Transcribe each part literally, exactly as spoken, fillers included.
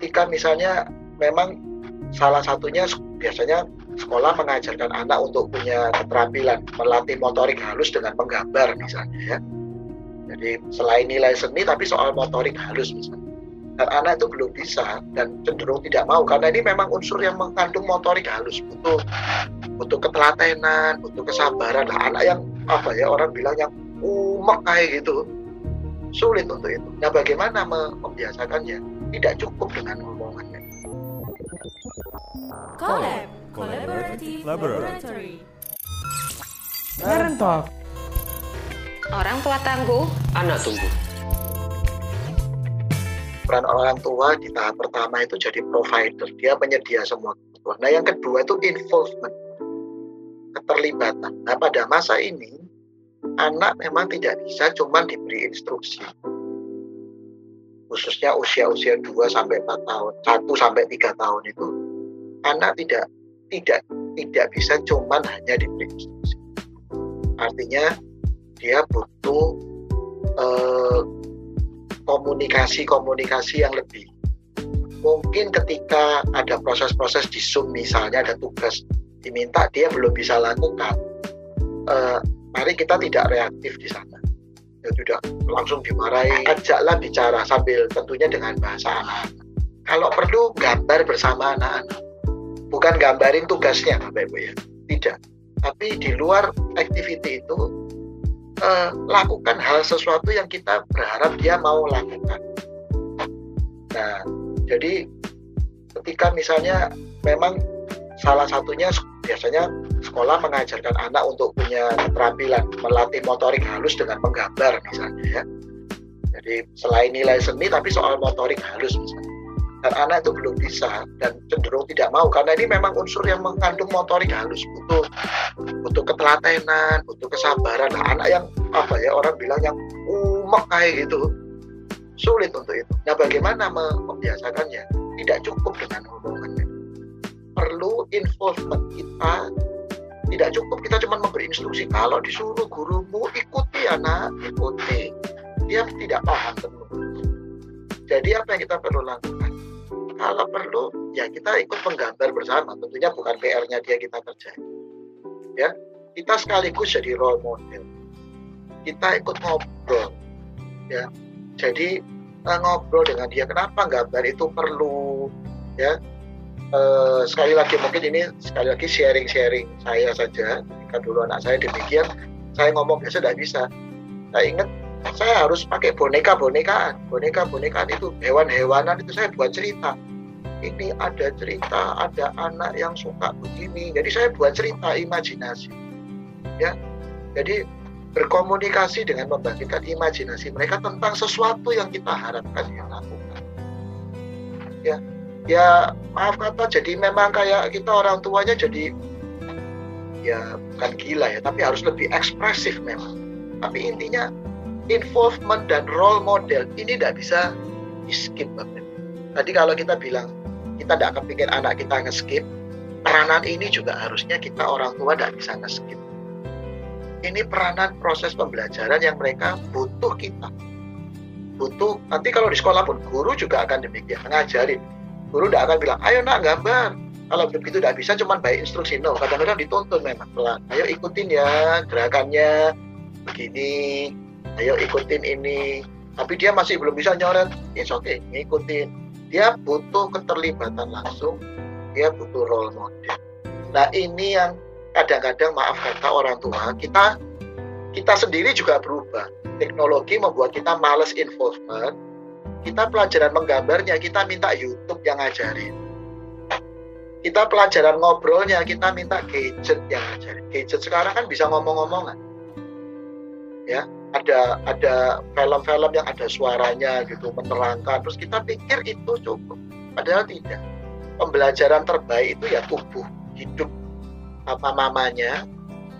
ketika misalnya memang salah satunya biasanya sekolah mengajarkan anak untuk punya keterampilan, melatih motorik halus dengan menggambar misalnya ya. Jadi selain nilai seni tapi soal motorik halus misalnya. Dan anak itu belum bisa dan cenderung tidak mau karena ini memang unsur yang mengandung motorik halus, butuh butuh ketelatenan, butuh kesabaran. Nah, anak yang apa ya orang bilang yang umek kayak gitu. Sulit untuk itu. Nah, bagaimana membiasakannya? Tidak cukup dengan ngomongannya. Collab, Collaborative Laboratory. Parent Talk. Orang tua tangguh, anak tunggu. Peran orang tua di tahap pertama itu jadi provider, dia penyedia semua. Nah yang kedua itu involvement, keterlibatan. Nah pada masa ini anak memang tidak bisa cuma diberi instruksi, khususnya usia-usia dua sampai empat tahun, satu sampai tiga tahun itu anak tidak tidak tidak bisa cuma hanya diberi instruksi. Artinya dia butuh eh, komunikasi-komunikasi yang lebih. Mungkin ketika ada proses-proses di Zoom misalnya, ada tugas diminta dia belum bisa lakukan, e, mari kita tidak reaktif di sana ya, tidak langsung dimarahi, ajaklah bicara sambil tentunya dengan bahasa anak. Kalau perlu gambar bersama anak-anak, bukan gambarin tugasnya Bapak Ibu ya, tidak, tapi di luar activity itu e, lakukan hal sesuatu yang kita berharap dia mau lakukan. Nah jadi ketika misalnya memang salah satunya biasanya sekolah mengajarkan anak untuk punya keterampilan, melatih motorik halus dengan menggambar misalnya ya. Jadi selain nilai seni tapi soal motorik halus misalnya. Dan anak itu belum bisa dan cenderung tidak mau karena ini memang unsur yang mengandung motorik halus, butuh butuh ketelatenan, butuh kesabaran. Nah, anak yang apa ya orang bilang yang umek kayak gitu. Sulit untuk itu. Nah, bagaimana membiasakannya? Tidak cukup dengan ngomongannya. Perlu involvement kita. Tidak cukup kita cuma memberi instruksi. Kalau disuruh gurumu ikuti anak, ikuti. Dia tidak paham penuh. Jadi apa yang kita perlu lakukan? Kalau perlu, ya kita ikut menggambar bersama. Tentunya bukan P R-nya dia kita kerjain. Ya, kita sekaligus jadi role model. Kita ikut ngobrol. Ya. Jadi ngobrol dengan dia, kenapa gambar itu perlu ya. E, sekali lagi mungkin ini sekali lagi sharing-sharing saya saja. Ketika dulu anak saya demikian, saya ngomong biasa tidak bisa. Saya ingat saya harus pakai boneka-bonekaan, boneka-bonekaan itu hewan-hewanan itu saya buat cerita. Ini ada cerita, ada anak yang suka begini. Jadi saya buat cerita imajinasi. Ya, jadi berkomunikasi dengan membangkitkan imajinasi mereka tentang sesuatu yang kita harapkan dia lakukan. Ya, ya maaf kata, jadi memang kayak kita orang tuanya jadi ya bukan gila ya, tapi harus lebih ekspresif memang. Tapi intinya involvement dan role model ini tidak bisa di-skip. Tadi kalau kita bilang kita tidak kepikir anak kita nge-skip, peranan ini juga harusnya kita orang tua tidak bisa nge-skip. Ini peranan proses pembelajaran yang mereka butuh kita. Butuh, nanti kalau di sekolah pun guru juga akan demikian, ngajarin. Guru tidak akan bilang, ayo nak gambar. Kalau begitu tidak bisa, cuma baik instruksi. No, kadang-kadang dituntun memang pelan. Ayo ikutin ya, gerakannya begini. Ayo ikutin ini. Tapi dia masih belum bisa nyoret. It's okay, ngikutin. Dia butuh keterlibatan langsung. Dia butuh role model. Nah, ini yang kadang-kadang maaf kata orang tua kita kita sendiri juga berubah. Teknologi membuat kita malas involvement. Kita pelajaran menggambarnya kita minta YouTube yang ngajarin. Kita pelajaran ngobrolnya kita minta gadget yang ngajarin. Gadget sekarang kan bisa ngomong-ngomongan. Ya, ada ada film-film yang ada suaranya gitu menerangkan. Terus kita pikir itu cukup. Padahal tidak. Pembelajaran terbaik itu ya tubuh, hidup apa mamanya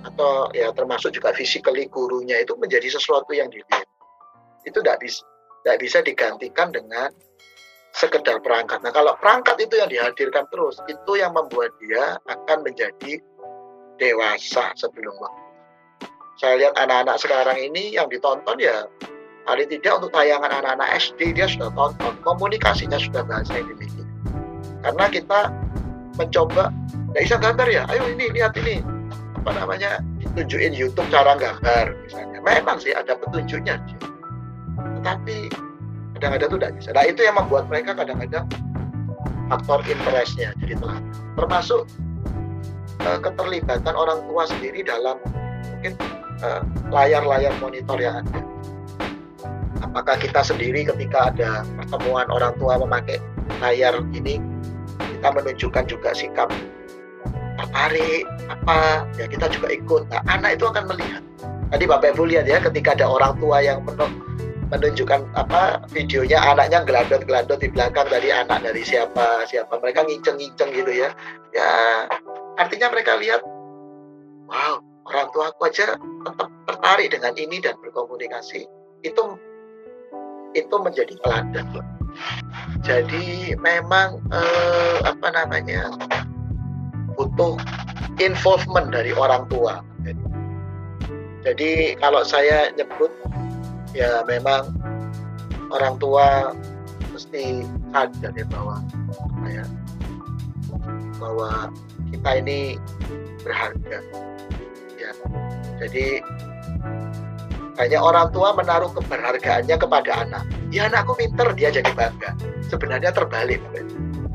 atau ya termasuk juga physically gurunya itu menjadi sesuatu yang dilihat. Itu tidak bisa tidak bisa digantikan dengan sekedar perangkat. Nah kalau perangkat itu yang dihadirkan terus itu yang membuat dia akan menjadi dewasa sebelum waktu. Saya lihat anak-anak sekarang ini yang ditonton ya Paling tidak untuk tayangan anak-anak S D dia sudah tonton, komunikasinya sudah bahasa Indonesia. Karena kita mencoba, nggak bisa gambar ya, ayo ini lihat ini apa namanya, tunjukin YouTube cara gambar misalnya. Memang sih ada petunjuknya, tetapi kadang-kadang itu tidak bisa. Nah itu yang membuat mereka kadang-kadang faktor interestnya jadi telat. Termasuk eh, keterlibatan orang tua sendiri dalam mungkin eh, layar-layar monitor yang ada. Apakah kita sendiri ketika ada pertemuan orang tua memakai layar ini, kita menunjukkan juga sikap tertarik, apa, ya kita juga ikut. Nah, anak itu akan melihat. Tadi Bapak Ibu lihat ya, ketika ada orang tua yang menunjukkan apa videonya anaknya gelandot-gelandot di belakang, dari anak dari siapa, siapa, mereka nginceng-nginceng gitu ya. Ya, artinya mereka lihat, wow, orang tua aku aja tetap tertarik dengan ini dan berkomunikasi. Itu itu menjadi teladan. Jadi memang eh, apa namanya butuh involvement dari orang tua. Jadi kalau saya nyebut ya memang orang tua mesti sadar ya bahwa ya, bahwa kita ini berharga. Ya. Jadi hanya orang tua menaruh keberhargaannya kepada anak. Ya anakku pinter, dia jadi bangga. Sebenarnya terbalik.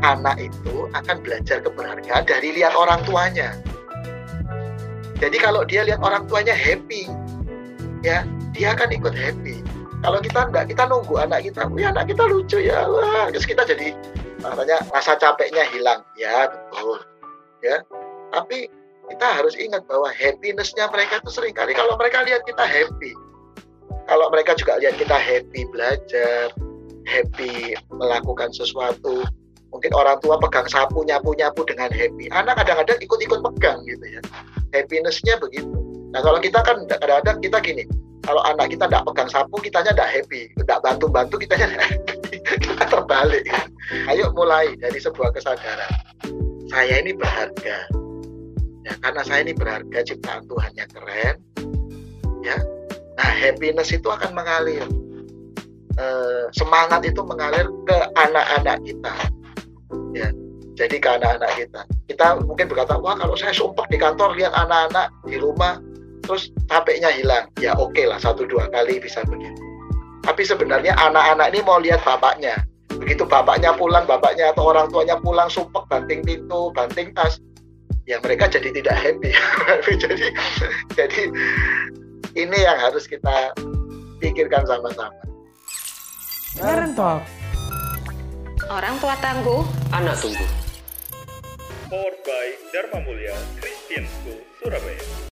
Anak itu akan belajar keberhargaan dari lihat orang tuanya. Jadi kalau dia lihat orang tuanya happy, ya dia akan ikut happy. Kalau kita enggak, kita nunggu anak kita, ya anak kita lucu ya, wah. Terus kita jadi makanya rasa capeknya hilang. Ya betul. Ya, tapi kita harus ingat bahwa happiness-nya mereka itu seringkali kalau mereka lihat kita happy. Kalau mereka juga lihat kita happy belajar, happy melakukan sesuatu. Mungkin orang tua pegang sapu, nyapu-nyapu dengan happy. Anak kadang-kadang ikut-ikut pegang gitu ya. Happiness-nya begitu. Nah kalau kita kan kadang-kadang kita gini, kalau anak kita tidak pegang sapu, kitanya tidak happy. Tidak bantu-bantu, kitanya kita terbalik. Ayo mulai dari sebuah kesadaran. Saya ini berharga. Ya, karena saya ini berharga, ciptaan Tuhannya keren, ya. Nah, happiness itu akan mengalir, e, semangat itu mengalir ke anak-anak kita, ya. Jadi ke anak-anak kita, kita mungkin berkata, wah kalau saya sumpah di kantor lihat anak-anak di rumah, terus capeknya hilang, ya oke okay lah satu dua kali bisa begitu. Tapi sebenarnya anak-anak ini mau lihat bapaknya, begitu bapaknya pulang, bapaknya atau orang tuanya pulang sumpah banting pintu, banting tas. Ya mereka jadi tidak happy. jadi jadi ini yang harus kita pikirkan sama-sama. Parent Talk. Orang tua tangguh, anak tunggu. Powered by Dharma Mulia Christian School Surabaya.